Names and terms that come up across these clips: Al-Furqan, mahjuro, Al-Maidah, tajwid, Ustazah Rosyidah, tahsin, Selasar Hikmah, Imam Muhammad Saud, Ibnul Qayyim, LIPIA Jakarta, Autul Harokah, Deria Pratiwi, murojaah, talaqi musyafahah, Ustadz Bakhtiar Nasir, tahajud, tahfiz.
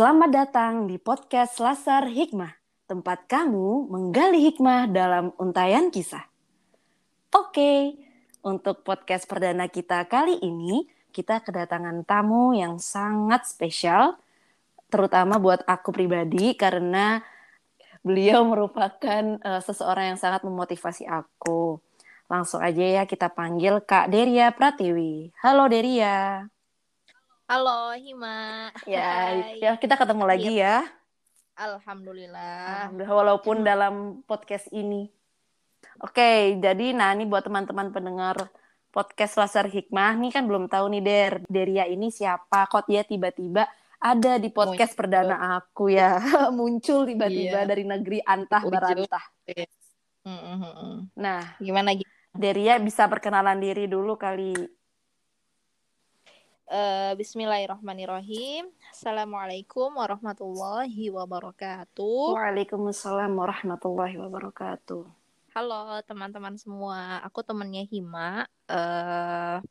Selamat datang di podcast Selasar Hikmah, tempat kamu menggali hikmah dalam untayan kisah. Oke, untuk podcast perdana kita kali ini, kita kedatangan tamu yang sangat spesial, terutama buat aku pribadi, karena beliau merupakan seseorang yang sangat memotivasi aku. Langsung aja ya kita panggil Kak Deria Pratiwi. Halo Deria. Halo Hima. Ya, kita ketemu lagi ya. Alhamdulillah. Walaupun dalam podcast ini. Oke, jadi ini buat teman-teman pendengar podcast Selasar Hikmah, nih kan belum tahu nih Deria ini siapa, kok dia tiba-tiba ada di podcast muncul. Perdana aku ya. Muncul tiba-tiba dari negeri antah berantah. Nah, gimana gitu? Deria bisa perkenalan diri dulu kali. Bismillahirrahmanirrahim. Assalamualaikum warahmatullahi wabarakatuh. Waalaikumsalam warahmatullahi wabarakatuh. Halo teman-teman semua, aku temannya Hima.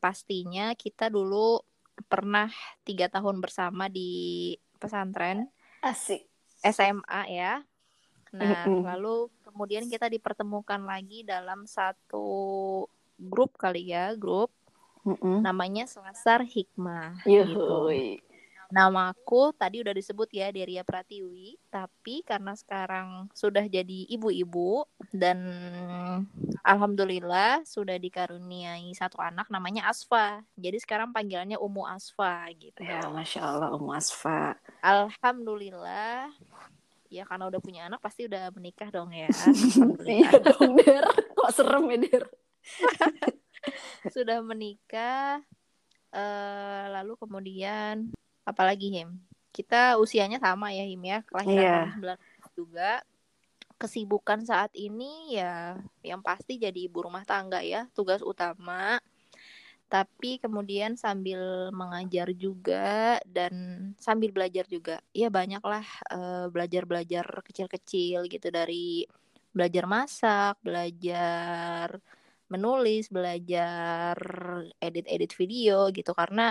Pastinya kita dulu pernah 3 tahun bersama di pesantren. Asik. SMA ya. Nah, lalu kemudian kita dipertemukan lagi dalam satu grup kali ya, grup. Namanya Selasar Hikmah. Gitu. Nama aku tadi udah disebut ya, Deria Pratiwi. Tapi karena sekarang sudah jadi ibu-ibu dan alhamdulillah sudah dikaruniai 1 anak namanya Asfa. Jadi sekarang panggilannya Umu Asfa gitu. Ya, Masya Allah Umu Asfa. Alhamdulillah. Ya karena udah punya anak pasti udah menikah dong ya. Iya dong Der. Kok serem ya Der. Sudah menikah, lalu kemudian apalagi Him, kita usianya sama ya Him ya, kelahiran 19 juga. Kesibukan saat ini ya yang pasti jadi ibu rumah tangga ya, tugas utama. Tapi kemudian sambil mengajar juga dan sambil belajar juga. Ya banyaklah belajar-belajar kecil-kecil gitu, dari belajar masak, belajar menulis, belajar edit-edit video gitu, karena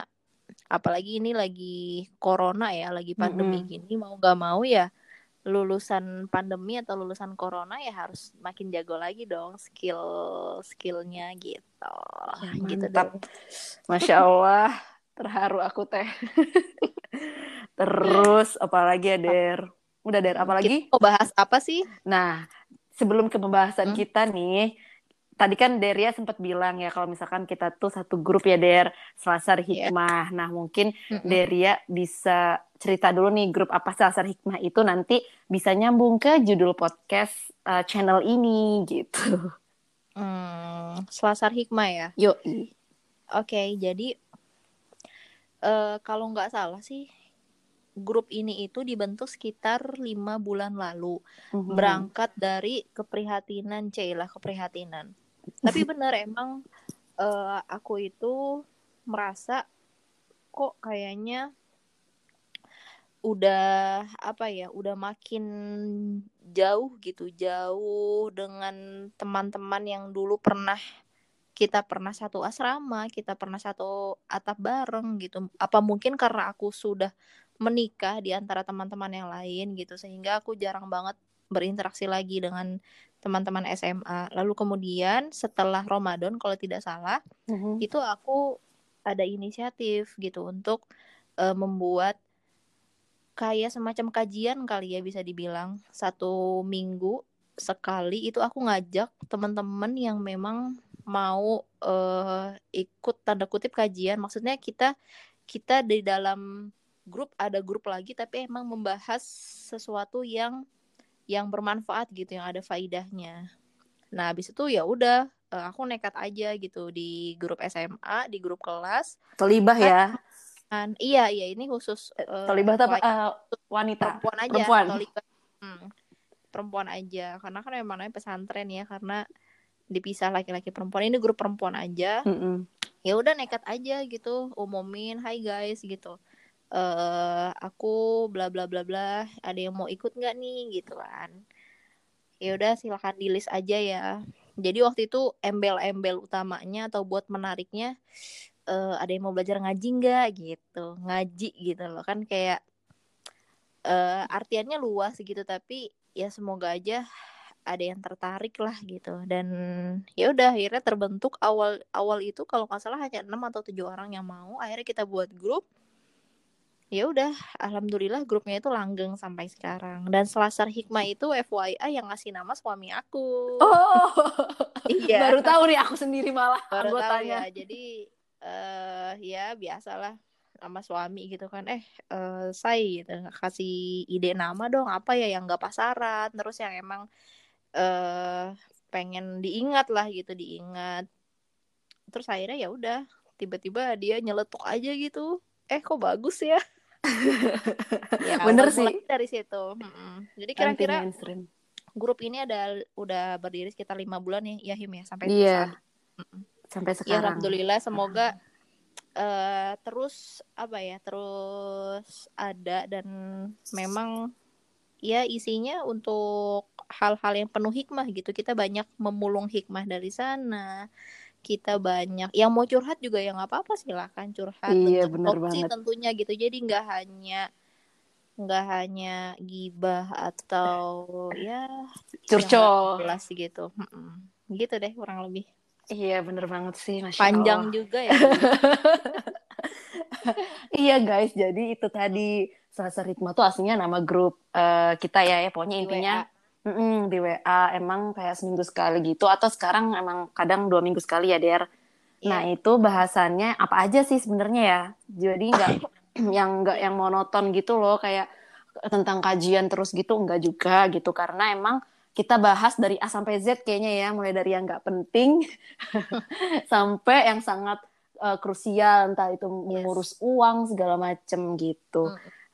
apalagi ini lagi corona ya, lagi pandemi gini, mau gak mau ya lulusan pandemi atau lulusan corona ya harus makin jago lagi dong skillnya gitu. Mantap. Gitu deh. Masya Allah. Terharu aku teh. Terus apalagi ya Der? Udah Der, apalagi? Kita mau bahas apa sih? Nah, sebelum ke pembahasan kita nih, tadi kan Deria sempat bilang ya kalau misalkan kita tuh satu grup ya Der, Selasar Hikmah. Nah mungkin Deria bisa cerita dulu nih grup apa Selasar Hikmah itu, nanti bisa nyambung ke judul podcast channel ini gitu. Selasar Hikmah ya? Yoi. Oke, jadi kalau nggak salah sih grup ini itu dibentuk sekitar 5 bulan lalu. Berangkat dari keprihatinan. Tapi benar emang aku itu merasa kok kayaknya udah makin jauh dengan teman-teman yang dulu kita pernah satu asrama, kita pernah satu atap bareng gitu. Apa mungkin karena aku sudah menikah di antara teman-teman yang lain gitu, sehingga aku jarang banget berinteraksi lagi dengan teman-teman SMA. Lalu kemudian setelah Ramadan kalau tidak salah, itu aku ada inisiatif gitu untuk membuat kayak semacam kajian kali ya, bisa dibilang 1 minggu sekali itu aku ngajak teman-teman yang memang mau ikut tanda kutip kajian. Maksudnya kita di dalam grup ada grup lagi, tapi emang membahas sesuatu yang bermanfaat gitu, yang ada faidahnya. Nah abis itu ya udah aku nekat aja gitu di grup SMA, di grup kelas. Terlibat ya? Iya ini khusus terlibat apa? Wanita, perempuan. Perempuan aja, karena kan memang namanya pesantren ya, karena dipisah laki-laki perempuan. Ini grup perempuan aja. Ya udah nekat aja gitu, umumin, "Hai guys" gitu. Aku bla bla bla bla, ada yang mau ikut nggak nih gitu kan. Ya udah silakan di list aja ya. Jadi waktu itu embel-embel utamanya atau buat menariknya ada yang mau belajar ngaji nggak gitu, ngaji gitu loh kan, kayak artiannya luas gitu, tapi ya semoga aja ada yang tertarik lah gitu. Dan ya udah akhirnya terbentuk awal itu kalau nggak salah hanya 6 atau 7 orang yang mau. Akhirnya kita buat grup. Ya udah, alhamdulillah grupnya itu langgeng sampai sekarang. Dan Selasar Hikmah itu FYI yang ngasih nama suami aku. Oh. Iya. Baru tahu nih aku sendiri malah baru anggotanya. Tahu ya. Jadi ya biasalah sama suami gitu kan, say gitu, kasih ide nama dong, apa ya yang nggak pasaran, terus yang emang pengen diingat lah gitu, diingat. Terus akhirnya ya udah, tiba-tiba dia nyeletuk aja gitu, kok bagus ya. Ya bener sih, dari situ. Jadi kira-kira grup ini ada udah berdiri sekitar 5 bulan ya Him ya, sampai sekarang. Sampai sekarang. Ya, alhamdulillah, semoga terus ada, dan memang ya isinya untuk hal-hal yang penuh hikmah gitu. Kita banyak memulung hikmah dari sana. Kita banyak yang mau curhat juga ya nggak apa-apa, silakan curhat. Iya, bener opsi banget. Tentunya gitu. Jadi nggak hanya gibah atau ya curcol gitu. Gitu deh kurang lebih. Iya bener banget sih, Masya panjang Allah. Juga ya. Iya guys, jadi itu tadi Selasar Hikmah tuh aslinya nama grup kita ya, pokoknya intinya di WA, emang kayak seminggu sekali gitu, atau sekarang emang kadang 2 minggu sekali ya Der. Yeah. Nah itu bahasannya apa aja sih sebenarnya ya, jadi nggak yang monoton gitu loh, kayak tentang kajian terus gitu, nggak juga gitu, karena emang kita bahas dari A sampai Z kayaknya ya, mulai dari yang nggak penting sampai yang sangat krusial, entah itu mengurus uang segala macem gitu.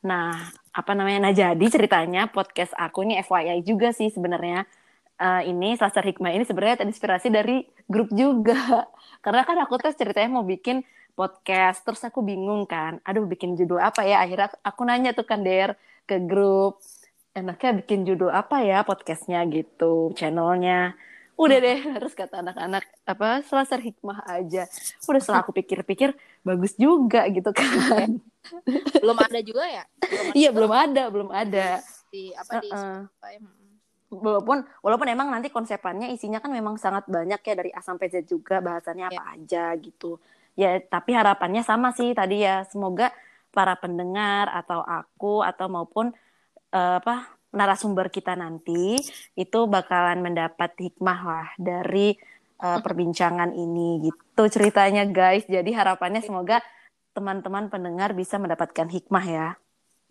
Nah, Nah jadi ceritanya podcast aku ini FYI juga sih sebenarnya. Ini Selasar Hikmah ini sebenarnya terinspirasi dari grup juga. Karena kan aku tes ceritanya mau bikin podcast, terus aku bingung kan, aduh bikin judul apa ya, akhirnya aku nanya tuh kan Der ke grup, enaknya bikin judul apa ya podcastnya gitu, channelnya. Udah deh, harus kata anak-anak apa, Selasar Hikmah aja. Udah, setelah aku pikir-pikir bagus juga gitu kan. Belum ada juga ya? Iya, belum ada. Walaupun emang nanti konsepannya isinya kan memang sangat banyak ya, dari A sampai Z juga bahasannya apa aja gitu. Ya, tapi harapannya sama sih tadi ya, semoga para pendengar atau aku atau maupun narasumber kita nanti itu bakalan mendapat hikmah lah dari perbincangan ini gitu ceritanya guys. Jadi harapannya semoga teman-teman pendengar bisa mendapatkan hikmah ya.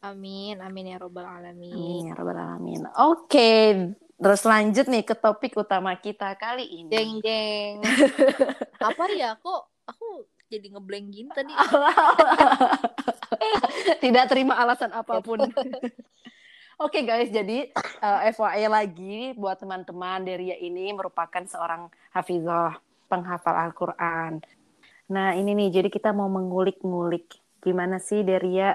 Amin ya robbal alamin. Oke, terus lanjut nih ke topik utama kita kali ini. Jeng apa ya, kok aku jadi ngeblank gini tadi. Tidak terima alasan apapun. Oke guys, jadi FYI lagi buat teman-teman, Deria ini merupakan seorang hafizah, penghafal Al-Quran. Nah ini nih, jadi kita mau mengulik-ngulik gimana sih Deria,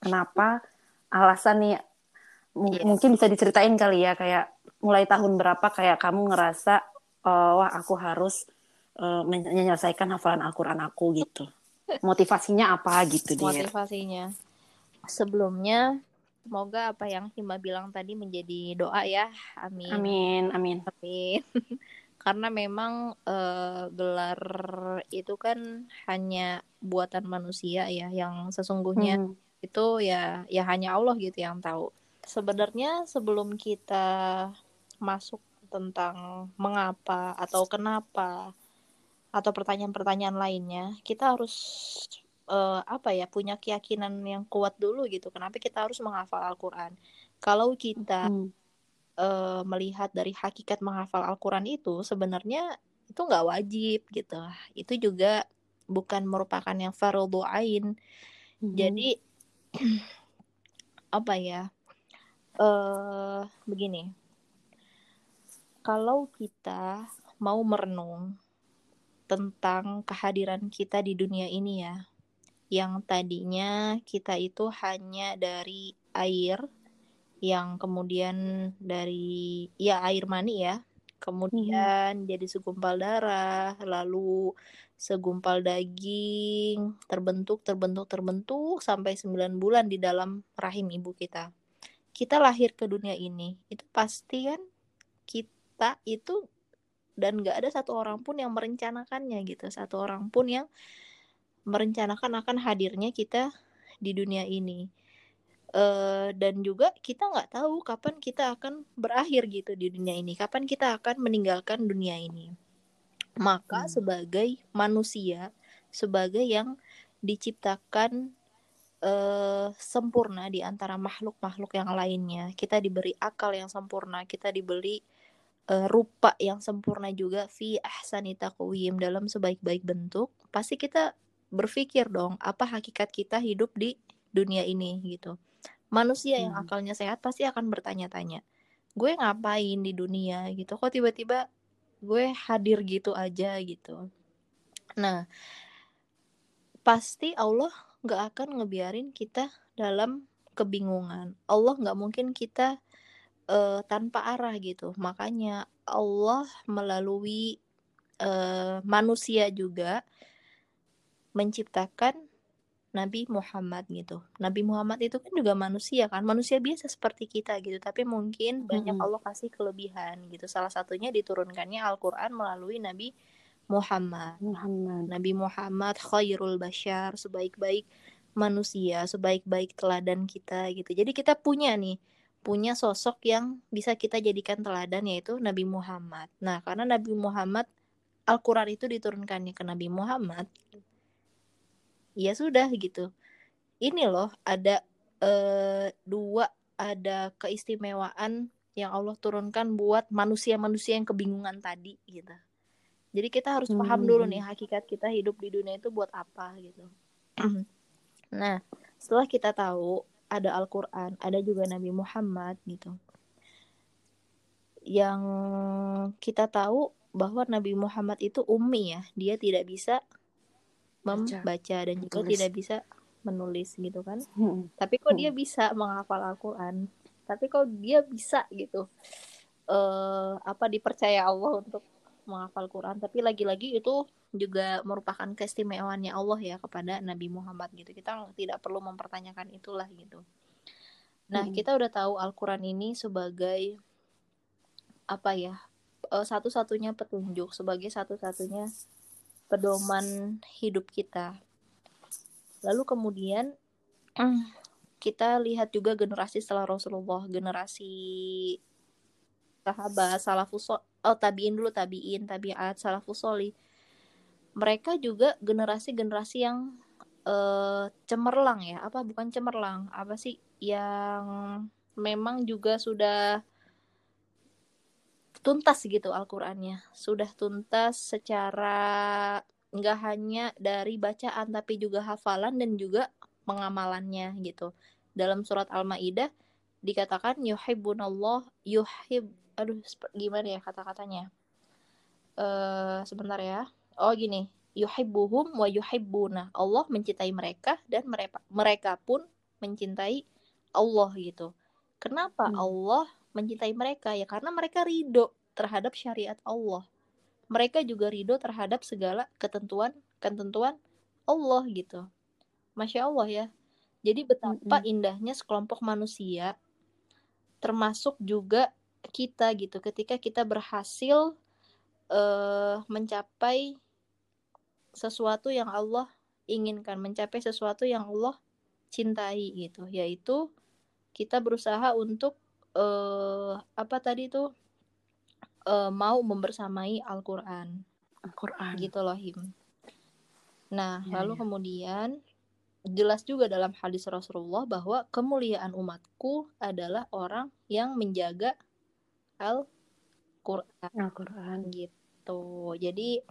kenapa, alasan nih, mungkin bisa diceritain kali ya, kayak mulai tahun berapa kayak kamu ngerasa, wah aku harus menyelesaikan hafalan Al-Quran aku gitu. Motivasinya apa gitu Deria? Motivasinya, sebelumnya semoga apa yang Hima bilang tadi menjadi doa ya. Amin. Karena memang gelar itu kan hanya buatan manusia ya, yang sesungguhnya itu ya hanya Allah gitu yang tahu. Sebenarnya sebelum kita masuk tentang mengapa atau kenapa atau pertanyaan-pertanyaan lainnya, kita harus punya keyakinan yang kuat dulu gitu, kenapa kita harus menghafal Al-Quran. Kalau kita melihat dari hakikat menghafal Al-Quran itu, sebenarnya itu gak wajib gitu, itu juga bukan merupakan yang fardhu ain. Jadi begini, kalau kita mau merenung tentang kehadiran kita di dunia ini ya, yang tadinya kita itu hanya dari air, yang kemudian dari air mani ya, kemudian jadi segumpal darah, lalu segumpal daging, terbentuk sampai 9 bulan di dalam rahim ibu kita. kita lahir ke dunia ini, itu pasti kan kita itu, dan gak ada satu orang pun yang merencanakannya gitu, satu orang pun yang merencanakan akan hadirnya kita di dunia ini. Dan juga kita nggak tahu kapan kita akan berakhir gitu di dunia ini, kapan kita akan meninggalkan dunia ini. Maka sebagai manusia, sebagai yang diciptakan sempurna di antara makhluk-makhluk yang lainnya, kita diberi akal yang sempurna, kita diberi rupa yang sempurna juga, fi ahsani taqwim, dalam sebaik-baik bentuk. Pasti kita berpikir dong, apa hakikat kita hidup di dunia ini gitu. Manusia yang akalnya sehat pasti akan bertanya-tanya, gue ngapain di dunia gitu, kok tiba-tiba gue hadir gitu aja gitu. Nah, pasti Allah gak akan ngebiarin kita dalam kebingungan. Allah gak mungkin kita tanpa arah gitu. Makanya Allah melalui manusia juga menciptakan Nabi Muhammad gitu. Nabi Muhammad itu kan juga manusia kan, manusia biasa seperti kita gitu, tapi mungkin banyak Allah kasih kelebihan gitu. Salah satunya diturunkannya Al-Quran melalui Nabi Muhammad. Nabi Muhammad khairul bashar, sebaik-baik manusia, sebaik-baik teladan kita gitu. Jadi kita punya nih, punya sosok yang bisa kita jadikan teladan, yaitu Nabi Muhammad. Nah, karena Nabi Muhammad, Al-Quran itu diturunkannya ke Nabi Muhammad, ya sudah gitu. Ini loh ada ada keistimewaan yang Allah turunkan buat manusia-manusia yang kebingungan tadi gitu. Jadi kita harus paham dulu nih hakikat kita hidup di dunia itu buat apa gitu. Nah, setelah kita tahu ada Al-Quran, ada juga Nabi Muhammad gitu, yang kita tahu bahwa Nabi Muhammad itu ummi ya, dia tidak bisa membaca dan juga tidak bisa menulis gitu kan. Tapi kok dia bisa menghafal Al-Quran, tapi kok dia bisa gitu dipercaya Allah untuk menghafal Quran. Tapi lagi-lagi itu juga merupakan keistimewaannya Allah ya kepada Nabi Muhammad gitu. Kita tidak perlu mempertanyakan itulah gitu. Nah, kita udah tahu Al-Quran ini sebagai satu-satunya petunjuk, sebagai satu-satunya pedoman hidup kita. Lalu kemudian kita lihat juga generasi setelah Rasulullah, generasi sahabat, tabi'in, salafus sholih. Mereka juga generasi-generasi yang cemerlang ya. Yang memang juga sudah tuntas gitu Al-Qur'annya. Sudah tuntas secara enggak hanya dari bacaan tapi juga hafalan dan juga pengamalannya gitu. Dalam surat Al-Maidah dikatakan yuhibbuhum wa yuhibbuna. Allah mencintai mereka dan mereka pun mencintai Allah gitu. Kenapa Allah mencintai mereka? Ya karena mereka ridho terhadap syariat Allah. Mereka juga ridho terhadap segala ketentuan Allah gitu. Masya Allah ya. Jadi betapa indahnya sekelompok manusia, termasuk juga kita gitu, ketika kita berhasil mencapai sesuatu yang Allah inginkan, mencapai sesuatu yang Allah cintai gitu, yaitu kita berusaha untuk mau membersamai Al-Quran gitu loh Him. Nah ya, lalu kemudian jelas juga dalam hadis Rasulullah bahwa kemuliaan umatku adalah orang yang menjaga Al-Quran gitu. Jadi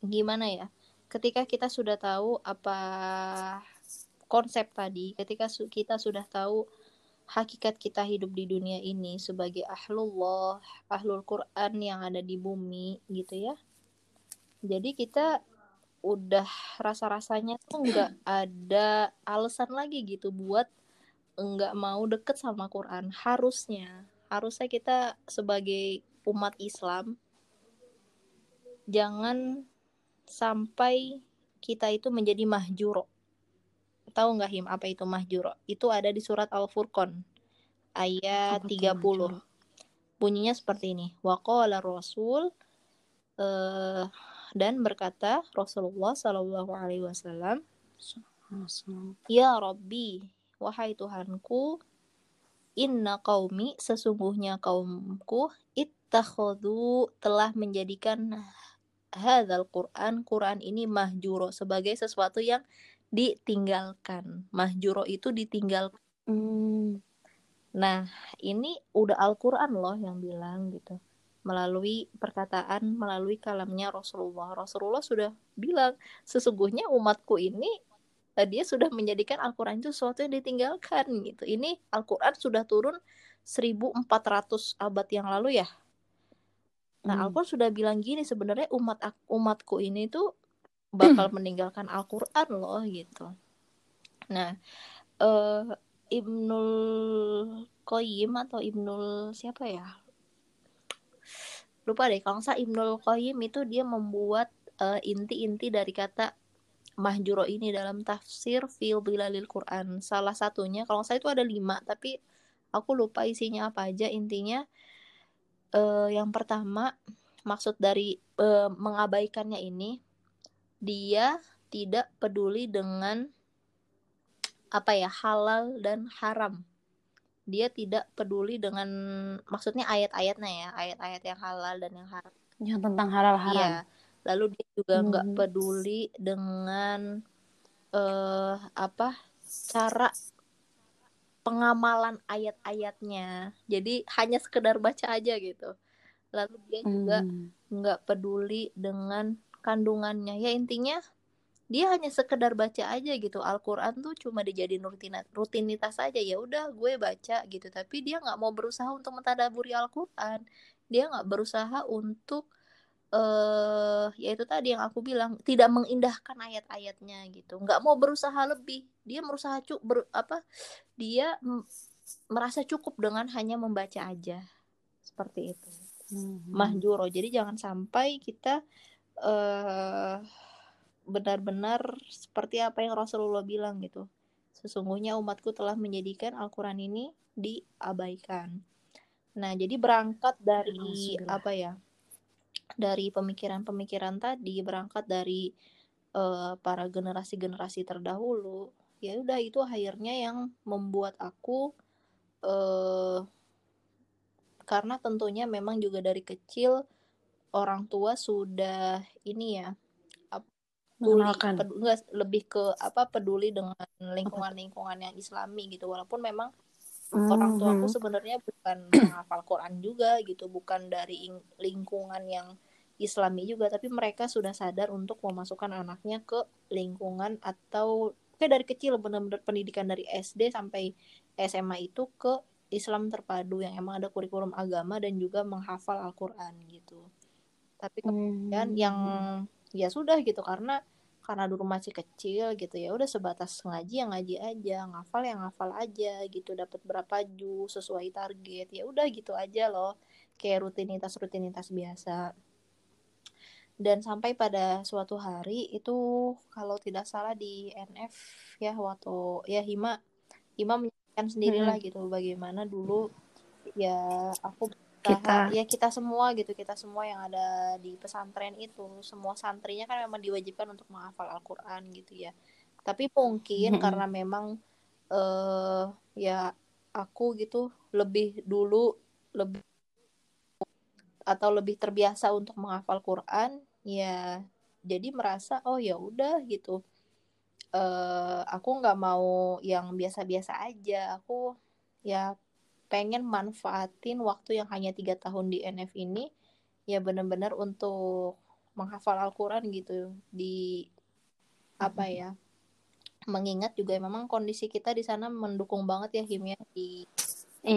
gimana ya, ketika kita sudah tahu apa konsep tadi, ketika kita sudah tahu hakikat kita hidup di dunia ini sebagai ahlullah, ahlul Quran yang ada di bumi gitu ya. Jadi kita udah rasa-rasanya tuh nggak ada alasan lagi gitu buat nggak mau deket sama Quran. Harusnya kita sebagai umat Islam jangan sampai kita itu menjadi mahjuro. Tahu nggak Him apa itu mahjuro? Itu ada di surat Al-Furqan ayat 30. Mahjuro? Bunyinya seperti ini. Wa qala Rasul, dan berkata Rasulullah sallallahu alaihi wasallam, ya Rabbi, wahai Tuhanku, inna qaumi, sesungguhnya kaumku, ittakhadhu, telah menjadikan hadzal Qur'an, Qur'an ini mahjuro, sebagai sesuatu yang ditinggalkan. Mahjuro itu ditinggalkan. Nah, ini udah Al-Qur'an loh yang bilang gitu. Melalui perkataan, melalui kalamnya Rasulullah. Rasulullah sudah bilang, sesungguhnya umatku ini dia sudah menjadikan Al-Qur'an itu sesuatu yang ditinggalkan gitu. Ini Al-Qur'an sudah turun 1400 abad yang lalu ya. Nah, Al-Qur'an sudah bilang gini, sebenarnya umatku ini tuh bakal meninggalkan Al-Qur'an loh gitu. Nah, Ibnul Qayyim atau Ibnul siapa ya? Lupa deh, kalau nggak salah Ibnul Qayyim itu dia membuat inti-inti dari kata mahjuro ini dalam tafsir fil bilalil Quran. Salah satunya kalau saya itu ada 5, tapi aku lupa isinya apa aja. Intinya yang pertama, maksud dari mengabaikannya ini, dia tidak peduli dengan halal dan haram. Dia tidak peduli dengan, maksudnya ayat-ayatnya ya, ayat-ayat yang halal dan yang haram, yang tentang halal haram ya. Lalu dia juga nggak peduli dengan cara pengamalan ayat-ayatnya. Jadi hanya sekedar baca aja gitu. Lalu dia juga nggak peduli dengan kandungannya. Ya intinya dia hanya sekedar baca aja gitu. Al-Quran tuh cuma dijadiin rutinitas aja. Ya udah gue baca gitu. Tapi dia nggak mau berusaha untuk mentadaburi Al-Quran. Dia nggak berusaha untuk ya itu tadi yang aku bilang, tidak mengindahkan ayat-ayatnya gitu, nggak mau berusaha lebih. Dia berusaha dia merasa cukup dengan hanya membaca aja, seperti itu mahjuro. Jadi jangan sampai kita benar-benar seperti apa yang Rasulullah bilang gitu, sesungguhnya umatku telah menjadikan Al-Quran ini diabaikan. Nah, jadi berangkat dari dari pemikiran-pemikiran tadi, berangkat dari para generasi-generasi terdahulu, ya udah itu akhirnya yang membuat aku karena tentunya memang juga dari kecil orang tua sudah ini ya, peduli dengan lingkungan-lingkungan yang Islami gitu, walaupun memang orang tua aku sebenarnya bukan menghafal Quran juga gitu, bukan dari lingkungan yang Islami juga, tapi mereka sudah sadar untuk memasukkan anaknya ke lingkungan atau kayak dari kecil benar-benar pendidikan dari SD sampai SMA itu ke Islam terpadu yang emang ada kurikulum agama dan juga menghafal Al-Quran gitu. Tapi kemudian yang ya sudah gitu, karena dulu masih kecil gitu, ya udah sebatas ngaji aja, ngafal yang ngafal aja gitu, dapat berapa juz sesuai target, ya udah gitu aja loh, kayak rutinitas biasa. Dan sampai pada suatu hari itu kalau tidak salah di NF ya, waktu ya Hima menyampaikan sendirilah gitu, bagaimana dulu ya kita semua gitu, kita semua yang ada di pesantren itu, semua santrinya kan memang diwajibkan untuk menghafal Al-Quran gitu ya. Tapi mungkin karena memang ya aku gitu lebih dulu atau lebih terbiasa untuk menghafal Quran ya, jadi merasa oh ya udah gitu, aku nggak mau yang biasa-biasa aja, aku ya pengen manfaatin waktu yang hanya 3 tahun di NF ini ya benar-benar untuk menghafal Al-Quran gitu, di mengingat juga memang kondisi kita di sana mendukung banget ya Himya, di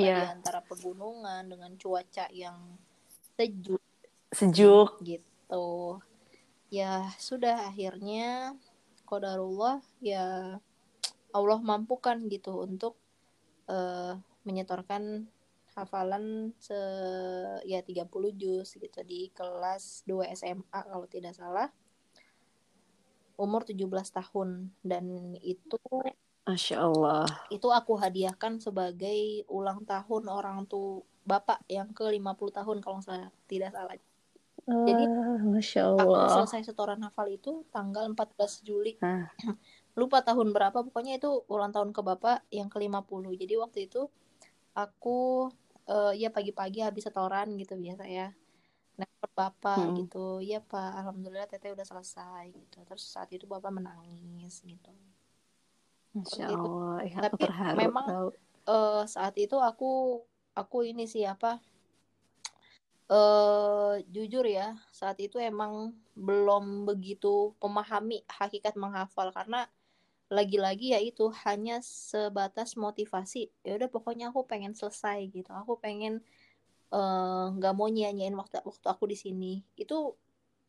antara pegunungan dengan cuaca yang sejuk gitu ya. Sudah akhirnya qadarullah ya, Allah mampukan gitu untuk menyetorkan hafalan ya 30 juz gitu di kelas 2 SMA kalau tidak salah, umur 17 tahun, dan itu Masya Allah. Itu aku hadiahkan sebagai ulang tahun orang tua bapak yang ke 50 tahun kalau saya tidak salah. Jadi Masya Allah. Aku selesai setoran hafal itu tanggal 14 Juli. Lupa tahun berapa, pokoknya itu ulang tahun ke bapak yang ke 50. Jadi waktu itu aku ya pagi-pagi habis setoran gitu biasa ya. Nah, bapak gitu. Ya Pak, alhamdulillah teteh udah selesai gitu. Terus saat itu bapak menangis gitu. Masya Allah, ya, tapi terharu, memang saat itu aku ini sih apa jujur ya, saat itu emang belum begitu memahami hakikat menghafal karena lagi-lagi ya itu hanya sebatas motivasi. Ya udah pokoknya aku pengen selesai gitu. Aku pengen nggak mau nyanyiin waktu aku di sini.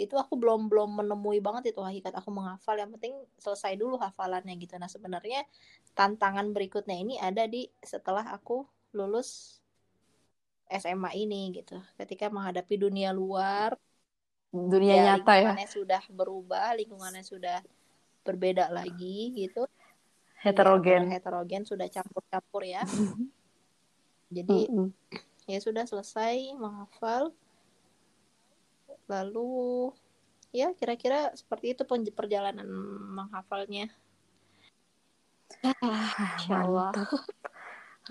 Itu aku belum menemui banget itu hakikat aku menghafal, yang penting selesai dulu hafalannya gitu. Nah sebenarnya tantangan berikutnya ini ada di setelah aku lulus SMA ini gitu, ketika menghadapi dunia luar, dunia ya, nyata lingkungannya ya sudah berubah, lingkungannya sudah berbeda lagi gitu, heterogen sudah campur ya. Jadi ya sudah selesai menghafal. Lalu ya kira-kira seperti itu perjalanan menghafalnya. Masya Allah.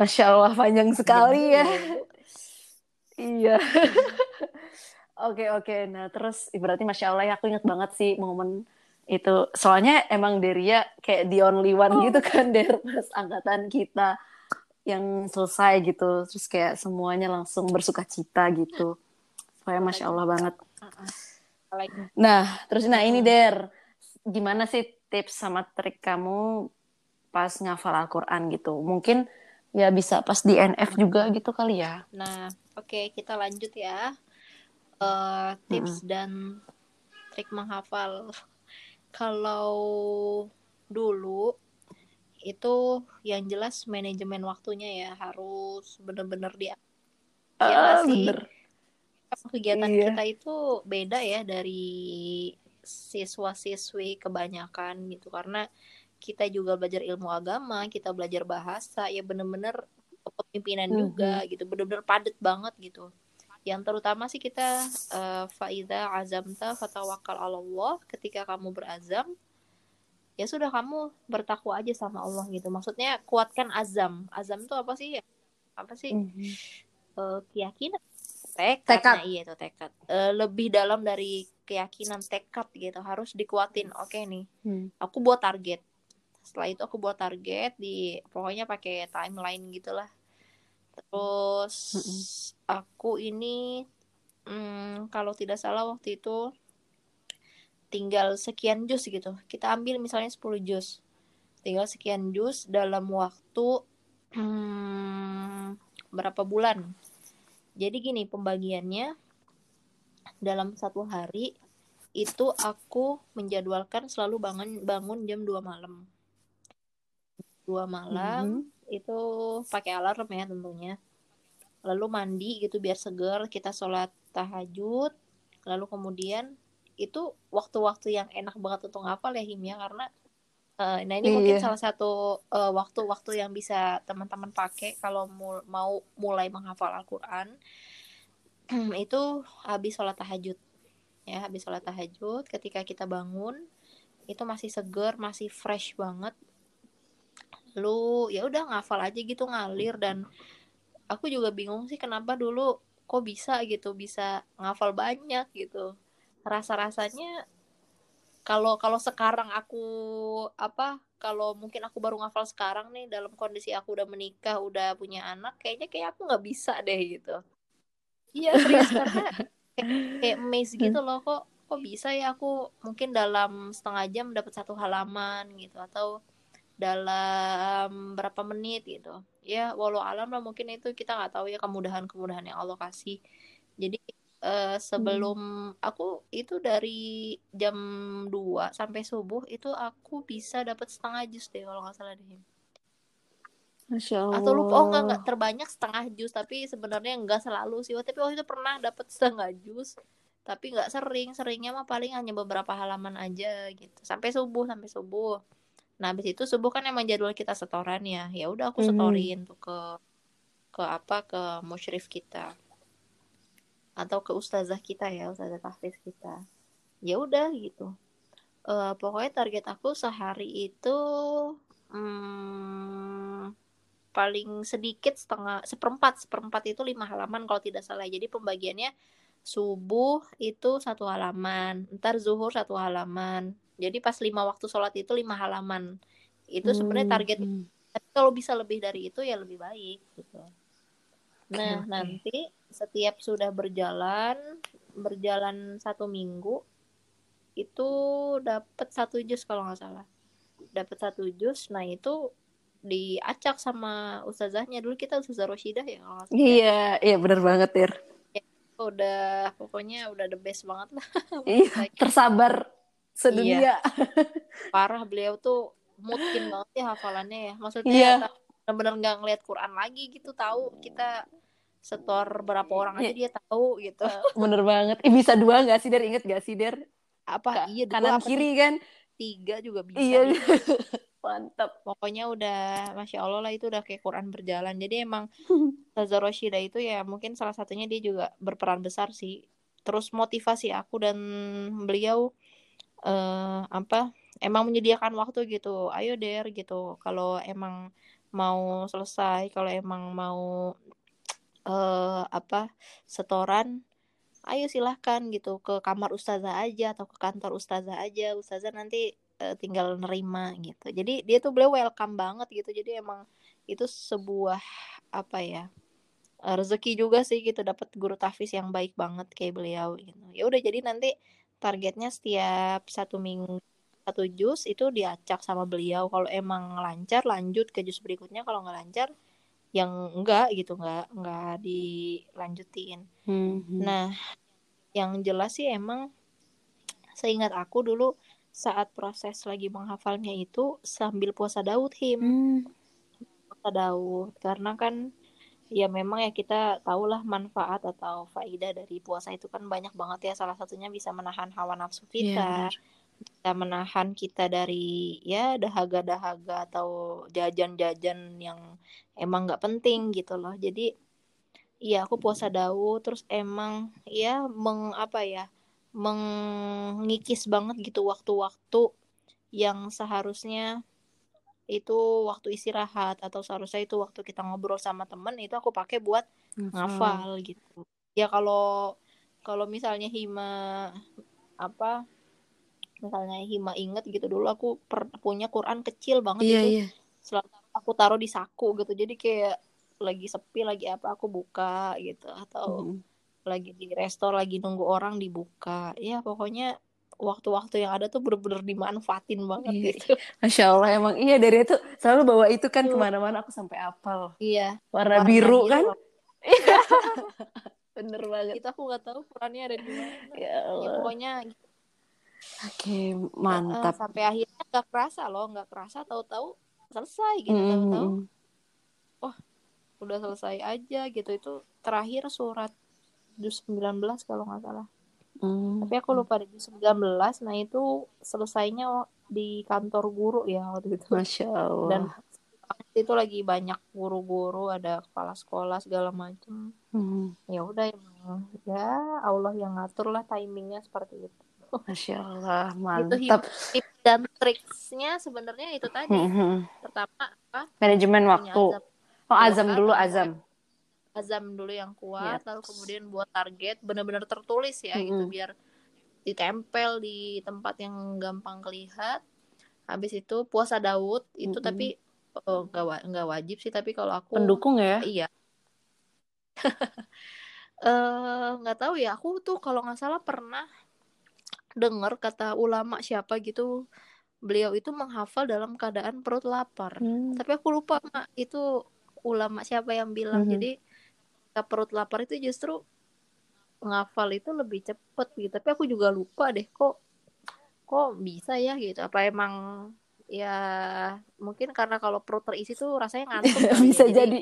Masya Allah, panjang sekali ya. Iya. Oke. Nah terus berarti Masya Allah ya, aku ingat banget sih momen itu. Soalnya emang Deria kayak the only one gitu kan, dari angkatan kita yang selesai gitu. Terus kayak semuanya langsung bersuka cita gitu. Soalnya Masya Allah banget. Nah, terus nah ini Der, gimana sih tips sama trik kamu pas ngafal Al-Quran gitu? Mungkin ya bisa pas di NF juga gitu kali ya. Nah, oke, kita lanjut ya. Tips dan trik menghafal. Kalau dulu itu yang jelas manajemen waktunya ya harus benar-benar dia. Iya sih. Bener. Kegiatan kita itu beda ya dari siswa-siswi kebanyakan gitu, karena kita juga belajar ilmu agama, kita belajar bahasa, ya benar-benar kepemimpinan juga gitu, benar-benar padat banget gitu. Yang terutama sih kita faida azamta fatawakkal 'alallah, ketika kamu berazam ya sudah kamu bertakwa aja sama Allah gitu. Maksudnya kuatkan azam itu apa sih ya? Apa sih? Keyakinan, tekad. Iya itu tekad. Lebih dalam dari keyakinan, tekad gitu harus dikuatin. Oke nih. Aku buat target. Setelah itu aku buat target di pokoknya pakai timeline gitulah. Terus aku ini kalau tidak salah waktu itu tinggal sekian juz gitu. Kita ambil misalnya 10 juz. Tinggal sekian juz dalam waktu berapa bulan? Jadi gini pembagiannya, dalam satu hari itu aku menjadwalkan selalu bangun jam 2 malam. 2 malam itu pakai alarm ya tentunya. Lalu mandi gitu biar seger, kita sholat tahajud. Lalu kemudian itu waktu-waktu yang enak banget untuk ngapal ya Him ya, karena nah ini mungkin salah satu waktu-waktu yang bisa teman-teman pakai kalau mau mulai menghafal Al-Quran. Itu habis sholat tahajud ya, habis sholat tahajud ketika kita bangun itu masih seger, masih fresh banget. Lalu ya udah ngafal aja gitu, ngalir. Dan aku juga bingung sih kenapa dulu kok bisa gitu, bisa ngafal banyak gitu. Rasa-rasanya Kalau sekarang aku kalau mungkin aku baru ngafal sekarang nih, dalam kondisi aku udah menikah, udah punya anak, kayaknya aku nggak bisa deh gitu. Iya serius, karena kayak amazed gitu loh, kok bisa ya aku mungkin dalam setengah jam dapat satu halaman gitu, atau dalam berapa menit gitu. Ya walau alam lah, mungkin itu kita nggak tahu ya kemudahan-kemudahan yang Allah kasih. Jadi sebelum aku itu dari jam 2 sampai subuh itu aku bisa dapat setengah jus deh kalau nggak salah deh. Masya Allah. Atau lupa, nggak terbanyak setengah jus, tapi sebenarnya nggak selalu sih. Tapi waktu itu pernah dapat setengah jus, tapi nggak sering. Seringnya mah paling hanya beberapa halaman aja gitu. Sampai subuh. Nah habis itu subuh kan emang jadwal kita setoran ya. Ya udah aku setorin tuh ke musyrif kita atau ke ustazah kita ya, ustazah tahfiz kita. Ya udah gitu. Pokoknya target aku sehari itu paling sedikit seperempat itu 5 halaman kalau tidak salah. Jadi pembagiannya subuh itu 1 halaman, ntar zuhur 1 halaman. Jadi pas 5 waktu sholat itu 5 halaman. Itu sebenarnya target. Tapi kalau bisa lebih dari itu ya lebih baik gitu. Nah nanti setiap sudah berjalan 1 minggu itu dapat 1 juz kalau nggak salah, dapat 1 juz. Nah itu diacak sama ustazahnya. Dulu kita Ustazah Rosyidah ya kalau nggak salah. Iya benar banget Tir ya, pokoknya udah the best banget lah. Iya, tersabar sedunia. Iya. Parah, beliau tuh mungkin banget sih hafalannya ya, maksudnya benar-benar nggak ngeliat Quran lagi gitu, tahu kita setor berapa orang aja dia tahu gitu. Bener banget. Bisa 2 nggak sih Der, inget nggak sih Der? Apa iya, 2, kanan kiri kan? 3 juga bisa. Iya. Gitu. Mantap. Pokoknya udah Masya Allah lah, itu udah kayak Quran berjalan. Jadi emang Ustazah Rosyidah itu ya mungkin salah satunya dia juga berperan besar sih. Terus motivasi aku dan beliau emang menyediakan waktu gitu. Ayo Der gitu. Kalau emang mau selesai, kalau emang mau setoran, ayo silahkan gitu, ke kamar ustazah aja atau ke kantor ustazah aja, ustazah nanti tinggal nerima gitu. Jadi dia tuh beliau welcome banget gitu. Jadi emang itu sebuah rezeki juga sih gitu, dapat guru tahfiz yang baik banget kayak beliau gitu. Ya udah, jadi nanti targetnya setiap 1 minggu 1 juz itu diacak sama beliau. Kalau emang lancar lanjut ke juz berikutnya, kalau nggak lancar yang enggak gitu, enggak dilanjutin. Nah, yang jelas sih emang seingat aku dulu saat proses lagi menghafalnya itu sambil puasa Daud Puasa Daud, karena kan ya memang ya kita tahulah manfaat atau faidah dari puasa itu kan banyak banget ya. Salah satunya bisa menahan hawa nafsu kita. Kita menahan kita dari ya dahaga-dahaga atau jajan-jajan yang emang nggak penting gitu loh. Jadi ya aku puasa Daud, terus emang ya mengikis banget gitu waktu-waktu yang seharusnya itu waktu istirahat atau seharusnya itu waktu kita ngobrol sama temen, itu aku pakai buat ngafal gitu. Ya kalau misalnya Hima inget gitu, dulu aku punya Quran kecil banget gitu. Selalu aku taruh di saku gitu. Jadi kayak lagi sepi, lagi aku buka gitu, atau lagi di restoran lagi nunggu orang dibuka. Ya pokoknya waktu-waktu yang ada tuh bener-bener dimanfaatin banget gitu. Masya Allah emang iya, dari itu selalu bawa itu kan kemana-mana, aku sampai apal. Iya. Warna biru kan. Iya. Bener banget. Itu aku nggak tahu Qurannya ada di mana. Ya pokoknya. Oke, mantap. Sampai akhirnya nggak kerasa tahu-tahu selesai gitu. Tahu-tahu udah selesai aja gitu. Itu terakhir surat 19 kalau nggak salah. Tapi aku lupa di 19. Nah itu selesainya di kantor guru ya waktu itu. Masya Allah. Dan itu lagi banyak guru-guru, ada kepala sekolah segala macam. Ya udah ya Allah yang ngatur lah timingnya seperti itu. Masya Allah, mantap. Itu tips dan triknya sebenarnya itu tadi. Pertama manajemen waktu. Azam dulu yang kuat, lalu kemudian buat target benar-benar tertulis ya, itu biar ditempel di tempat yang gampang kelihat. Habis itu puasa Daud itu tapi nggak wajib sih, tapi kalau aku pendukung ya. Iya. Nggak tahu ya, aku tuh kalau nggak salah pernah dengar kata ulama siapa gitu, beliau itu menghafal dalam keadaan perut lapar. Tapi aku lupa itu ulama siapa yang bilang. Jadi perut lapar itu justru menghafal itu lebih cepet gitu. Tapi aku juga lupa deh kok bisa ya gitu. Apa emang ya mungkin karena kalau perut terisi tuh rasanya ngantuk. Bisa jadi.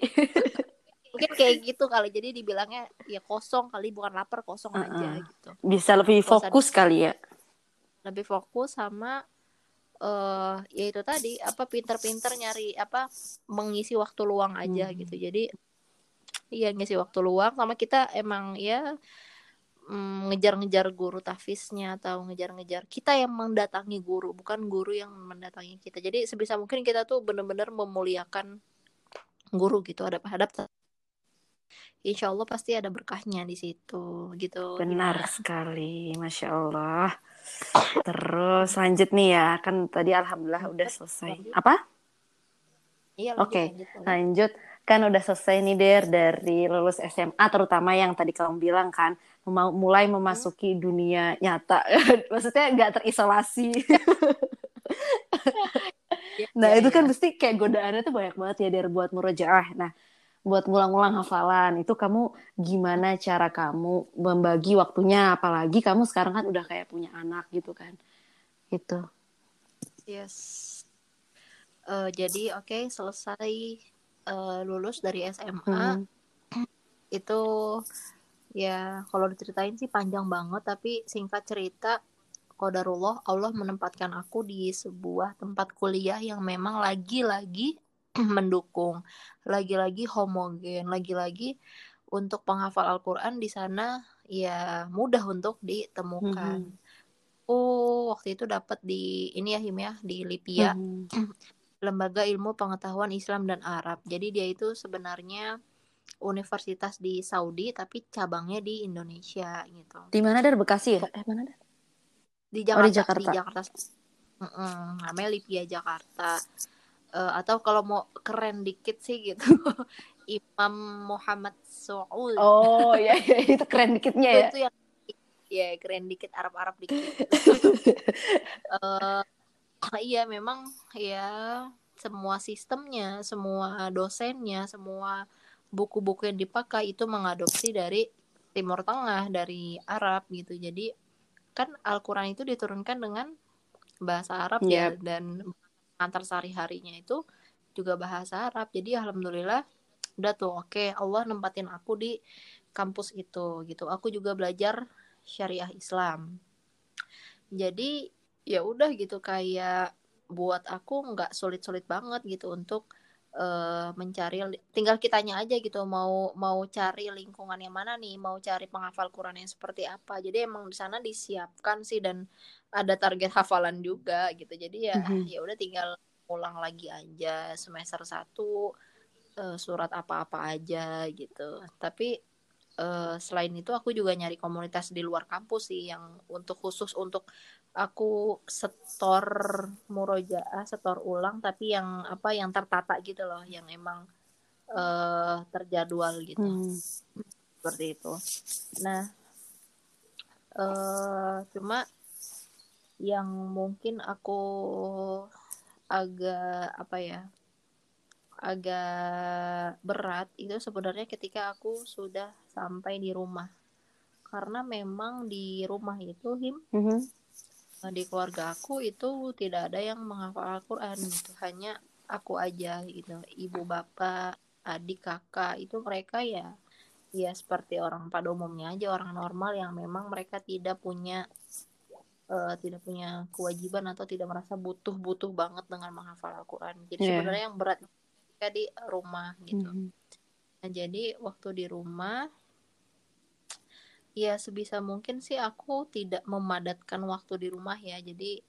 Mungkin kayak gitu kali, jadi dibilangnya ya kosong kali, bukan lapar, kosong aja gitu. Bisa lebih fokus kali ya. Lebih fokus sama ya itu tadi apa pinter-pinter nyari apa mengisi waktu luang aja gitu. Jadi iya ngisi waktu luang sama kita emang ya ngejar-ngejar guru tahfiznya atau ngejar-ngejar kita yang mendatangi guru, bukan guru yang mendatangi kita. Jadi sebisa mungkin kita tuh benar-benar memuliakan guru gitu, hadap-hadap. Insya Allah pasti ada berkahnya di situ gitu. Benar ya. Sekali, masya Allah. Terus lanjut nih ya, kan tadi alhamdulillah udah selesai. Apa? Iya. Oke, lanjut. Kan udah selesai nih dari lulus SMA terutama yang tadi kamu bilang kan mulai memasuki dunia nyata. Maksudnya gak terisolasi. Nah itu kan pasti kayak godaannya tuh banyak banget ya dari buat murojaah. Nah buat ngulang-ngulang hafalan itu kamu gimana cara kamu membagi waktunya, apalagi kamu sekarang kan udah kayak punya anak gitu kan gitu. Yes. Jadi oke, selesai lulus dari SMA itu ya kalau diceritain sih panjang banget, tapi singkat cerita qadarullah Allah menempatkan aku di sebuah tempat kuliah yang memang lagi-lagi mendukung, lagi-lagi homogen, lagi-lagi untuk penghafal Al-Quran di sana ya mudah untuk ditemukan. Oh waktu itu dapat di ini ya Him ya di LIPIA Lembaga Ilmu Pengetahuan Islam dan Arab. Jadi dia itu sebenarnya universitas di Saudi tapi cabangnya di Indonesia gitu. Di mana Dar? Bekasi ya? Mana Dar? Di Jakarta. Oh, di Jakarta. Di Jakarta. Namanya LIPIA Jakarta. Atau kalau mau keren dikit sih gitu. Imam Muhammad Saud. Oh iya, iya itu keren dikitnya ya. Itu yang ya keren dikit Arab-Arab dikit. Iya memang ya semua sistemnya, semua dosennya, semua buku-buku yang dipakai itu mengadopsi dari Timur Tengah, dari Arab gitu. Jadi kan Al-Quran itu diturunkan dengan bahasa Arab ya, dan antar sehari-harinya itu juga bahasa Arab. Jadi alhamdulillah udah tuh oke, Allah nempatin aku di kampus itu gitu. Aku juga belajar syariah Islam. Jadi ya udah gitu kayak buat aku nggak sulit-sulit banget gitu untuk mencari, tinggal kitanya aja gitu mau cari lingkungan yang mana nih, mau cari penghafal Quran yang seperti apa. Jadi emang di sana disiapkan sih dan ada target hafalan juga gitu. Jadi ya ya udah tinggal ulang lagi aja semester 1 surat apa-apa aja gitu. Tapi selain itu aku juga nyari komunitas di luar kampus sih yang untuk khusus untuk aku setor murojaah, setor ulang tapi yang apa yang tertata gitu loh, yang emang terjadwal gitu. Seperti itu. Nah, cuma yang mungkin aku agak apa ya? Agak berat itu sebenarnya ketika aku sudah sampai di rumah, karena memang di rumah itu Him di keluarga aku itu tidak ada yang menghafal Al-Quran gitu, hanya aku aja gitu, ibu bapak adik kakak itu mereka ya seperti orang pada umumnya aja, orang normal yang memang mereka tidak punya kewajiban atau tidak merasa butuh banget dengan menghafal Al-Quran. Jadi sebenarnya yang berat di rumah gitu. Nah, jadi waktu di rumah ya sebisa mungkin sih aku tidak memadatkan waktu di rumah ya. Jadi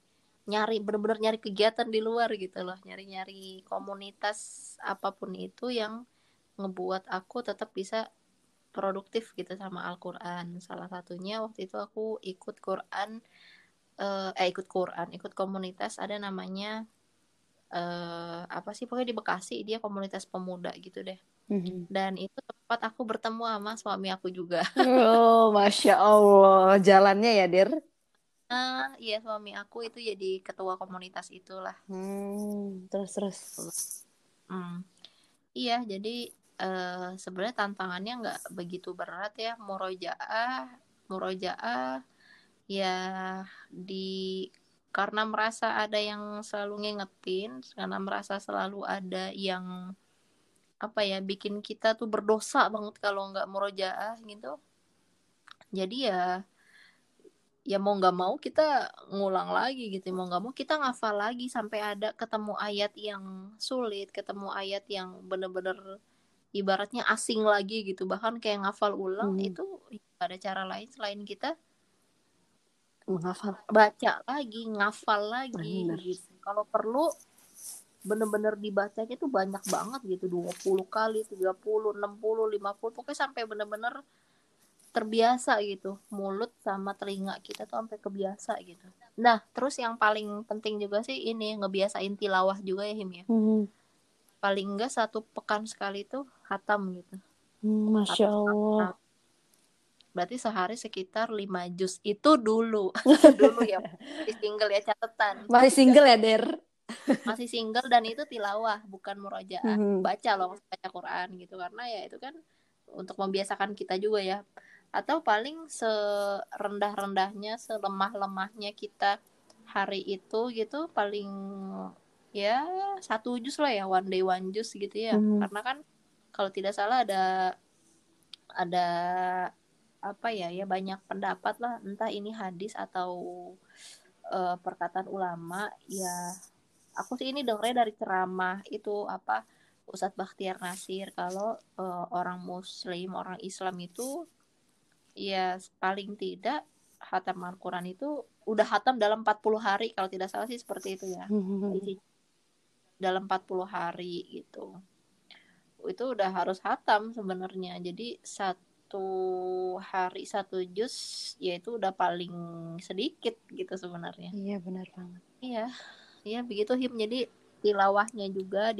benar-benar nyari kegiatan di luar gitu loh, nyari komunitas apapun itu yang ngebuat aku tetap bisa produktif gitu sama Al-Quran. Salah satunya waktu itu aku ikut komunitas ada namanya pokoknya di Bekasi dia komunitas pemuda gitu deh. Dan itu tempat aku bertemu sama suami aku juga. Oh masya Allah jalannya ya Dir. Iya suami aku itu jadi ketua komunitas itulah. Terus iya jadi sebenarnya tantangannya nggak begitu berat ya, murojaah ya di karena merasa ada yang selalu ngingetin, karena merasa selalu ada yang bikin kita tuh berdosa banget kalau nggak murojaah gitu. Jadi ya ya mau nggak mau kita ngulang lagi gitu, mau nggak mau kita ngafal lagi sampai ada ketemu ayat yang sulit, ketemu ayat yang bener-bener ibaratnya asing lagi gitu, bahkan kayak ngafal ulang itu ada cara lain selain kita menghafal, baca lagi, ngafal lagi gitu. Kalau perlu bener-bener dibacanya tuh banyak banget gitu, 20 kali, 30, 60, 50, pokoknya sampai bener-bener terbiasa gitu. Mulut sama telinga kita tuh sampai kebiasa gitu. Nah, terus yang paling penting juga sih ini, ngebiasain tilawah juga ya Him ya. Paling enggak 1 pekan sekali tuh khatam gitu. Masya Allah. Berarti sehari sekitar 5 juz. Itu dulu. Dulu ya, masih single ya, catatan. Masih single ya, Der. Masih single, dan itu tilawah bukan murojaah. Baca loh, baca Quran gitu, karena ya itu kan untuk membiasakan kita juga ya. Atau paling serendah-rendahnya, selemah-lemahnya kita hari itu gitu, paling ya 1 juz lah ya, 1 day 1 juz gitu ya. Karena kan kalau tidak salah ada apa ya, ya banyak pendapat lah, entah ini hadis atau perkataan ulama ya. Aku sih ini dengernya dari ceramah itu apa Ustadz Bakhtiar Nasir, kalau orang muslim, orang Islam itu ya paling tidak khatam Al-Quran itu udah khatam dalam 40 hari kalau tidak salah sih, seperti itu ya. Dalam 40 hari gitu. Itu udah harus khatam sebenarnya. Jadi 1 hari 1 juz yaitu udah paling sedikit gitu sebenarnya. Iya, benar banget. Iya. Ya begitu Him, jadi tilawahnya juga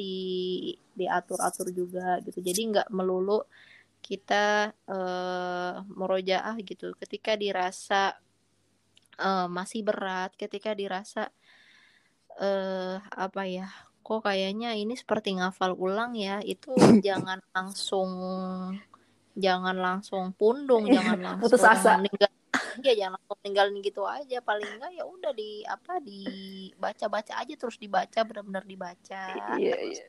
diatur-atur juga gitu, jadi nggak melulu kita murojaah gitu. Ketika dirasa masih berat, ketika dirasa apa ya, kok kayaknya ini seperti ngafal ulang ya, itu jangan langsung pundung, jangan langsung putus asa. Ya jangan langsung ninggalin gitu aja, paling enggak ya udah dibaca aja, terus dibaca, benar-benar dibaca. Iya.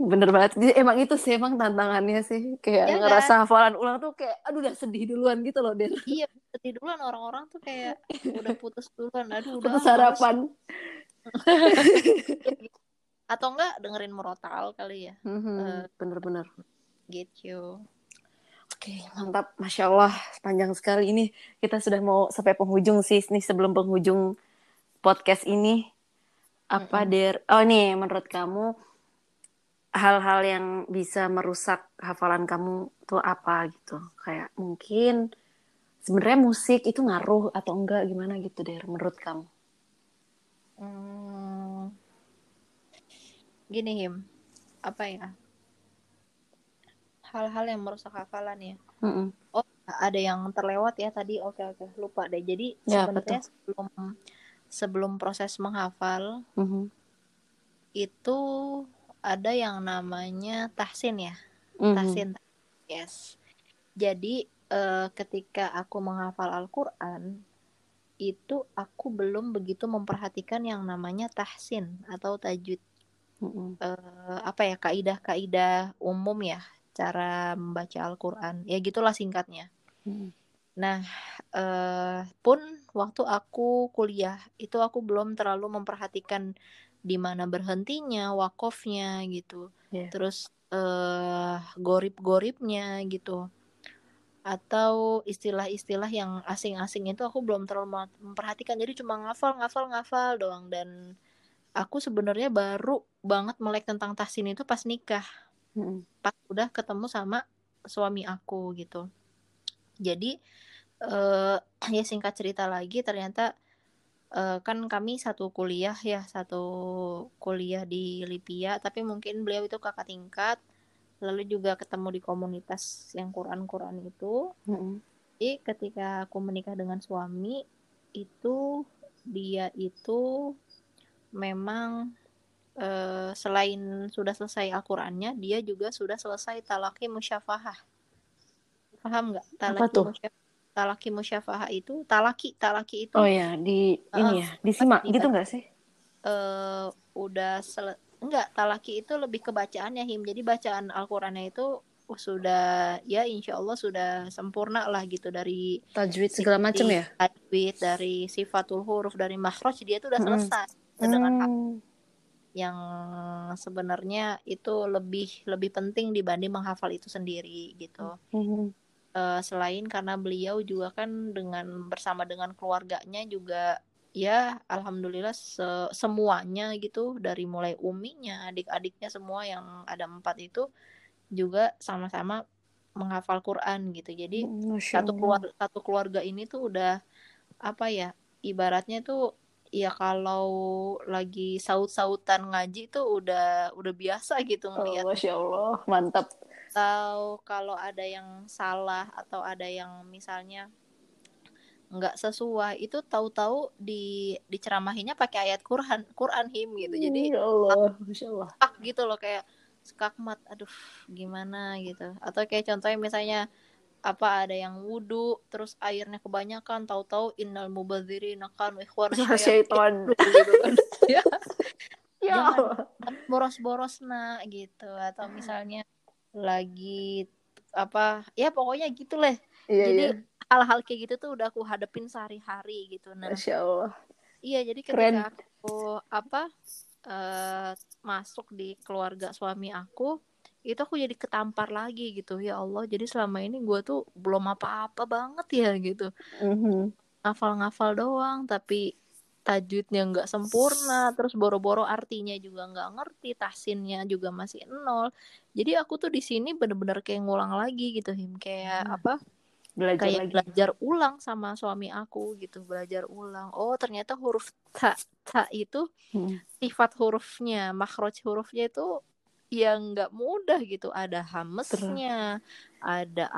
Bener banget. Jadi, emang itu sih emang tantangannya sih, kayak ya, ngerasa kan? Hafalan ulang tuh kayak aduh udah sedih duluan gitu loh, Den. Iya, sedih duluan, orang-orang tuh kayak udah putus duluan, aduh udah putus harapan. Atau enggak dengerin murotal kali ya. Bener-bener. Gitu. Oke, mantap. Masya Allah, panjang sekali ini. Kita sudah mau sampai penghujung sih. Nih, sebelum penghujung podcast ini, apa Der? Oh nih, menurut kamu hal-hal yang bisa merusak hafalan kamu tuh apa gitu? Kayak mungkin sebenarnya musik itu ngaruh atau enggak, gimana gitu Der, menurut kamu? Gini Him, apa ya? Hal-hal yang merusak hafalan ya. Oh, ada yang terlewat ya tadi. Oke, lupa deh. Jadi ya, sebenarnya sebelum proses menghafal itu ada yang namanya tahsin ya. Tahsin. Yes. Jadi ketika aku menghafal Al-Qur'an itu aku belum begitu memperhatikan yang namanya tahsin atau tajwid. Apa ya, kaidah-kaidah umum ya, cara membaca Al-Quran ya gitulah singkatnya. Nah pun waktu aku kuliah itu aku belum terlalu memperhatikan di mana berhentinya, wakofnya gitu, terus gorib-goribnya gitu, atau istilah-istilah yang asing-asing itu aku belum terlalu memperhatikan, jadi cuma ngafal doang. Dan aku sebenarnya baru banget melek tentang tahsin itu pas nikah, pas udah ketemu sama suami aku gitu. Jadi ya singkat cerita lagi, ternyata kan kami satu kuliah di LIPIA, tapi mungkin beliau itu kakak tingkat, lalu juga ketemu di komunitas yang Quran itu. Jadi ketika aku menikah dengan suami itu, dia itu memang selain sudah selesai Al-Qur'annya, dia juga sudah selesai talaqi musyafahah. Paham nggak? Talaqi musyafahah itu talaqi itu. Oh ya, di ini ya, disimak gitu nggak sih? Talaqi itu lebih ke bacaannya Him. Jadi bacaan Al-Qur'annya itu sudah ya insya Allah sudah sempurna lah gitu, dari tajwid segala macam ya, tajwid dari sifatul huruf, dari makhraj dia tuh udah selesai. Sedangkan yang sebenarnya itu lebih penting dibanding menghafal itu sendiri gitu. Selain karena beliau juga kan dengan bersama dengan keluarganya juga ya alhamdulillah semuanya gitu, dari mulai uminya, adik-adiknya semua yang ada 4 itu juga sama-sama menghafal Quran gitu. Jadi satu keluarga ini tuh udah apa ya, ibaratnya tuh ya kalau lagi saut-sautan ngaji tuh udah biasa gitu ngelihat. Masya Allah, mantap. Atau kalau ada yang salah atau ada yang misalnya nggak sesuai itu tahu-tahu diceramahinya pakai ayat Quran him gitu. Jadi Masya Allah. Gitu loh, kayak skakmat, aduh gimana gitu. Atau kayak contohnya misalnya apa, ada yang wudu terus airnya kebanyakan, tahu-tahu innal mubadzirina kanu ikhwan syaitan gitu kan. Ya. Jangan boros-borosna gitu, atau misalnya lagi apa ya, pokoknya gitu leh. Jadi hal-hal kayak gitu tuh udah aku hadapin sehari-hari gitu. Nah, Masya Allah. Iya, jadi ketika keren. Aku masuk di keluarga suami aku, itu aku jadi ketampar lagi gitu. Ya Allah, jadi selama ini gue tuh belum apa-apa banget ya gitu. Ngafal-ngafal doang, tapi tajwidnya nggak sempurna, terus boro-boro artinya juga nggak ngerti, tahsinnya juga masih 0. Jadi aku tuh di sini bener-bener kayak ngulang lagi gitu, Him, kayak belajar ulang sama suami aku gitu, belajar ulang. Oh, ternyata huruf ta itu sifat hurufnya, makhraj hurufnya itu yang nggak mudah gitu, ada hamesnya, ada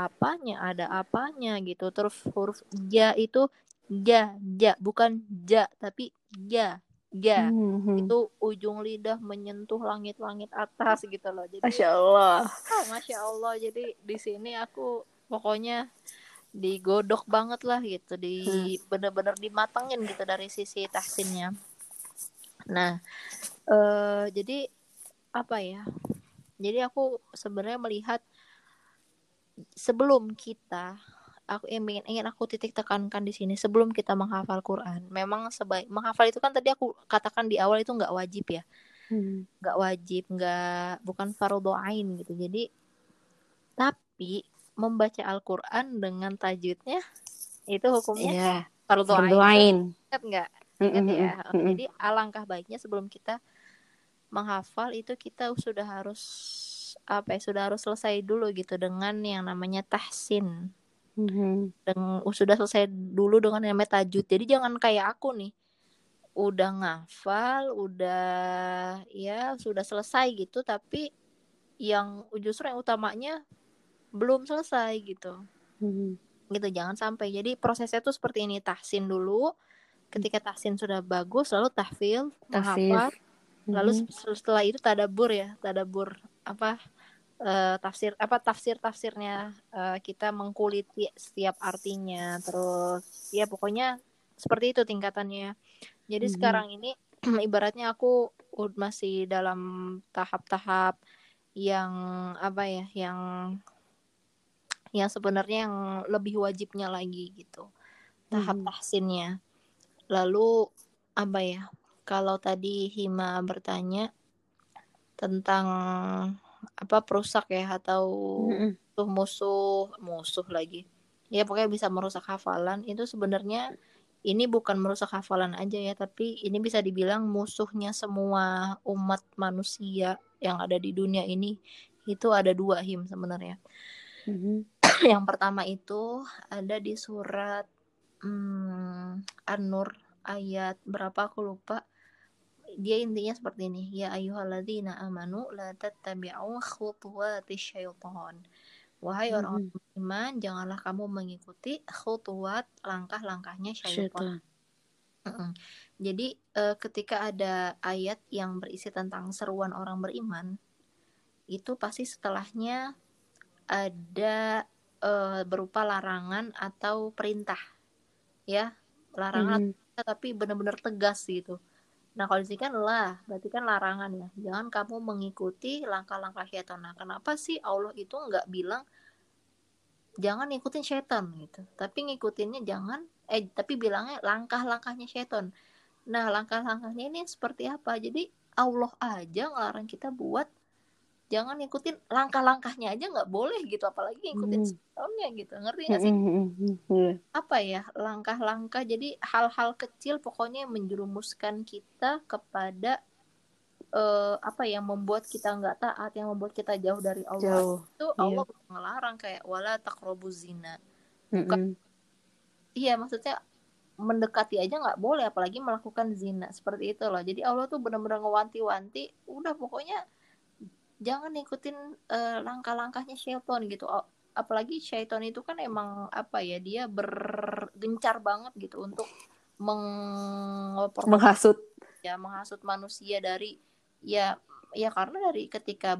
apanya gitu. Terus huruf ja itu ja bukan ja tapi ja itu ujung lidah menyentuh langit atas gitu loh. Jadi Masya Allah jadi di sini aku pokoknya digodok banget lah gitu, bener-bener dimatangin gitu dari sisi tahsinnya. Nah, jadi apa ya? Jadi aku sebenarnya melihat sebelum kita, aku ingin aku titik tekankan di sini, sebelum kita menghafal Quran, memang sebaik menghafal itu kan tadi aku katakan di awal itu nggak wajib ya, bukan fardhu ain gitu. Jadi tapi membaca Al-Quran dengan tajwidnya itu hukumnya fardhu ain. Ingat nggak? Ingat ya. Jadi alangkah baiknya sebelum kita menghafal itu kita sudah harus selesai dulu gitu dengan yang namanya tahsin. Sudah selesai dulu dengan yang namanya tajwid. Jadi jangan kayak aku nih, udah ngafal, sudah selesai gitu, tapi yang justru yang utamanya belum selesai gitu. Gitu, jangan sampai. Jadi prosesnya tuh seperti ini, tahsin dulu. Ketika tahsin sudah bagus, lalu tahfil, menghafal. Lalu setelah itu tadabur tafsirnya, kita mengkuliti setiap artinya, terus ya pokoknya seperti itu tingkatannya. Jadi sekarang ini ibaratnya aku masih dalam tahap-tahap yang sebenarnya yang lebih wajibnya lagi gitu, tahap tahsinnya. Lalu kalau tadi Hima bertanya tentang perusak ya, atau tuh musuh lagi. Ya pokoknya bisa merusak hafalan, itu sebenarnya ini bukan merusak hafalan aja ya, tapi ini bisa dibilang musuhnya semua umat manusia yang ada di dunia ini. Itu ada 2 Him sebenarnya. Yang pertama itu ada di surat An-Nur ayat berapa aku lupa. Dia intinya seperti ini, ya ayyuhalladzina amanu la tattabi'u khutuwatisy syaitan. Wahai orang beriman, janganlah kamu mengikuti khutuwat, langkah-langkahnya syaitan. Jadi ketika ada ayat yang berisi tentang seruan orang beriman, itu pasti setelahnya ada berupa larangan atau perintah. Ya, larangan tapi benar-benar tegas gitu. Nah, kalau disini lah, berarti kan larangan ya. Jangan kamu mengikuti langkah-langkah syaitan. Nah, kenapa sih Allah itu nggak bilang jangan ngikutin syaitan gitu? Tapi ngikutinnya jangan, tapi bilangnya langkah-langkahnya syaitan. Nah, langkah-langkahnya ini seperti apa? Jadi Allah aja ngelarang kita buat jangan ngikutin langkah-langkahnya aja nggak boleh gitu, apalagi ngikutin tahunnya gitu, ngerti nggak sih? Apa ya langkah-langkah? Jadi hal-hal kecil pokoknya yang menjerumuskan kita kepada apa yang membuat kita nggak taat, yang membuat kita jauh dari Allah. Itu Allah ngelarang kayak wala taqrabuz zina. Bukan, iya maksudnya mendekati aja nggak boleh, apalagi melakukan zina seperti itu loh. Jadi Allah tuh benar-benar ngewanti-wanti, udah pokoknya jangan ngikutin langkah-langkahnya syaiton gitu. Apalagi syaiton itu kan emang apa ya, dia bergencar banget gitu untuk menghasut ya, menghasut manusia dari ya karena dari ketika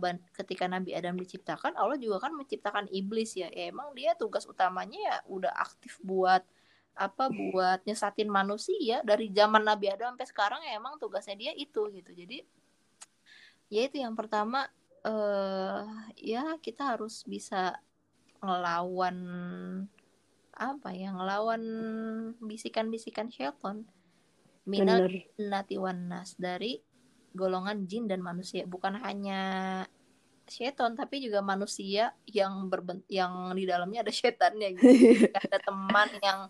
Nabi Adam diciptakan, Allah juga kan menciptakan iblis ya. Emang dia tugas utamanya ya udah aktif buat nyesatin manusia dari zaman Nabi Adam sampai sekarang, emang tugasnya dia itu gitu. Jadi ya itu yang pertama, ya kita harus bisa ngelawan ngelawan bisikan-bisikan syaitan minal jinnati wan nas, dari golongan jin dan manusia, bukan hanya syaitan tapi juga manusia yang di dalamnya ada syaitannya gitu. Ada teman yang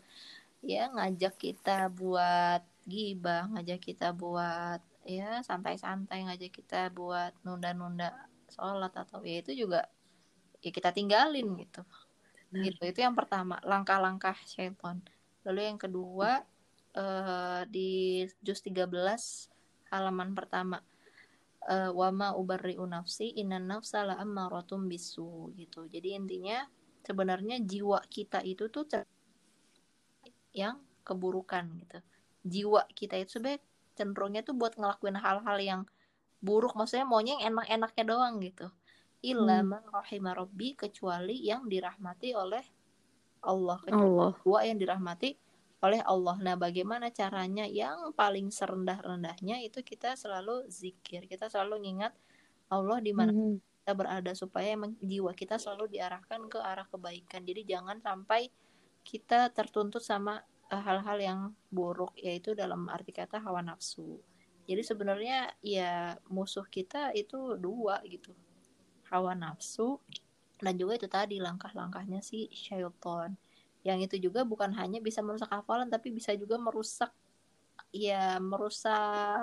ya ngajak kita buat gibah, ngajak kita buat ya santai-santai, ngajak kita buat nunda-nunda sholat atau ya itu juga ya kita tinggalin gitu. Gitu, itu yang pertama, langkah-langkah syaitan. Lalu yang kedua, di juz 13 halaman pertama, wama ubarri'u nafsi innan nafsa la'ammarotum bisu gitu. Jadi intinya sebenarnya jiwa kita itu tuh yang keburukan gitu. Jiwa kita itu sebenarnya cenderungnya tuh buat ngelakuin hal-hal yang buruk, maksudnya maunya yang enak-enaknya doang gitu. Illa man rahima rabbi, kecuali yang dirahmati oleh Allah, kecuali dua yang dirahmati oleh Allah. Nah, bagaimana caranya? Yang paling serendah-rendahnya itu kita selalu zikir, kita selalu ngingat Allah di mana kita berada, supaya jiwa kita selalu diarahkan ke arah kebaikan. Jadi jangan sampai kita tertuntut sama hal-hal yang buruk, yaitu dalam arti kata hawa nafsu. Jadi sebenarnya ya musuh kita itu dua gitu, hawa nafsu dan juga itu tadi langkah-langkahnya si syaitan. Yang itu juga bukan hanya bisa merusak hafalan, tapi bisa juga merusak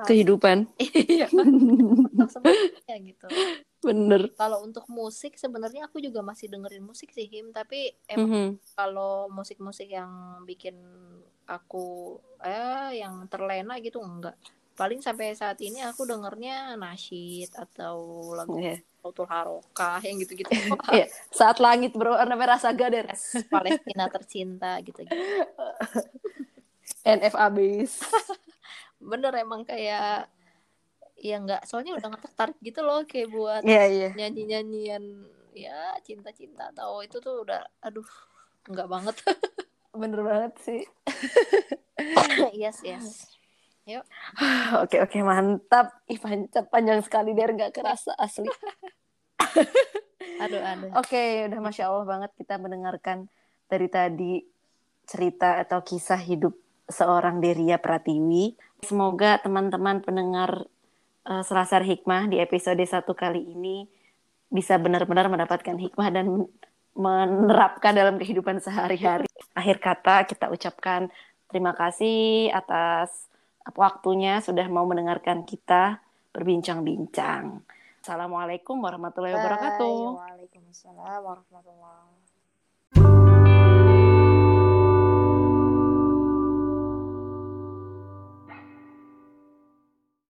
kehidupan. Iya. Sebenarnya gitu. Bener. Kalau untuk musik sebenarnya aku juga masih dengerin musik sih, Him, tapi kalau musik-musik yang bikin aku yang terlena gitu enggak. Paling sampai saat ini aku dengernya nasyid atau lagu Autul Harokah yang gitu-gitu. Saat langit berwarna merah saga deres Palestina tercinta gitu-gitu. NFABs. Bener, emang kayak ya enggak, soalnya udah tertarik gitu loh kayak buat nyanyi-nyanyian ya cinta-cinta atau itu tuh udah aduh enggak banget. Bener banget sih. Yes. Yuk. Oke, mantap. Ih, panjang sekali, Der, gak kerasa asli. Aduh. Oke, udah Masya Allah banget kita mendengarkan dari tadi cerita atau kisah hidup seorang Deria Pratiwi. Semoga teman-teman pendengar Selasar Hikmah di episode 1 kali ini bisa benar-benar mendapatkan hikmah dan menerapkan dalam kehidupan sehari-hari. Akhir kata kita ucapkan terima kasih atas waktunya sudah mau mendengarkan kita berbincang-bincang. Assalamualaikum warahmatullahi wabarakatuh. Waalaikumsalam warahmatullahi wabarakatuh.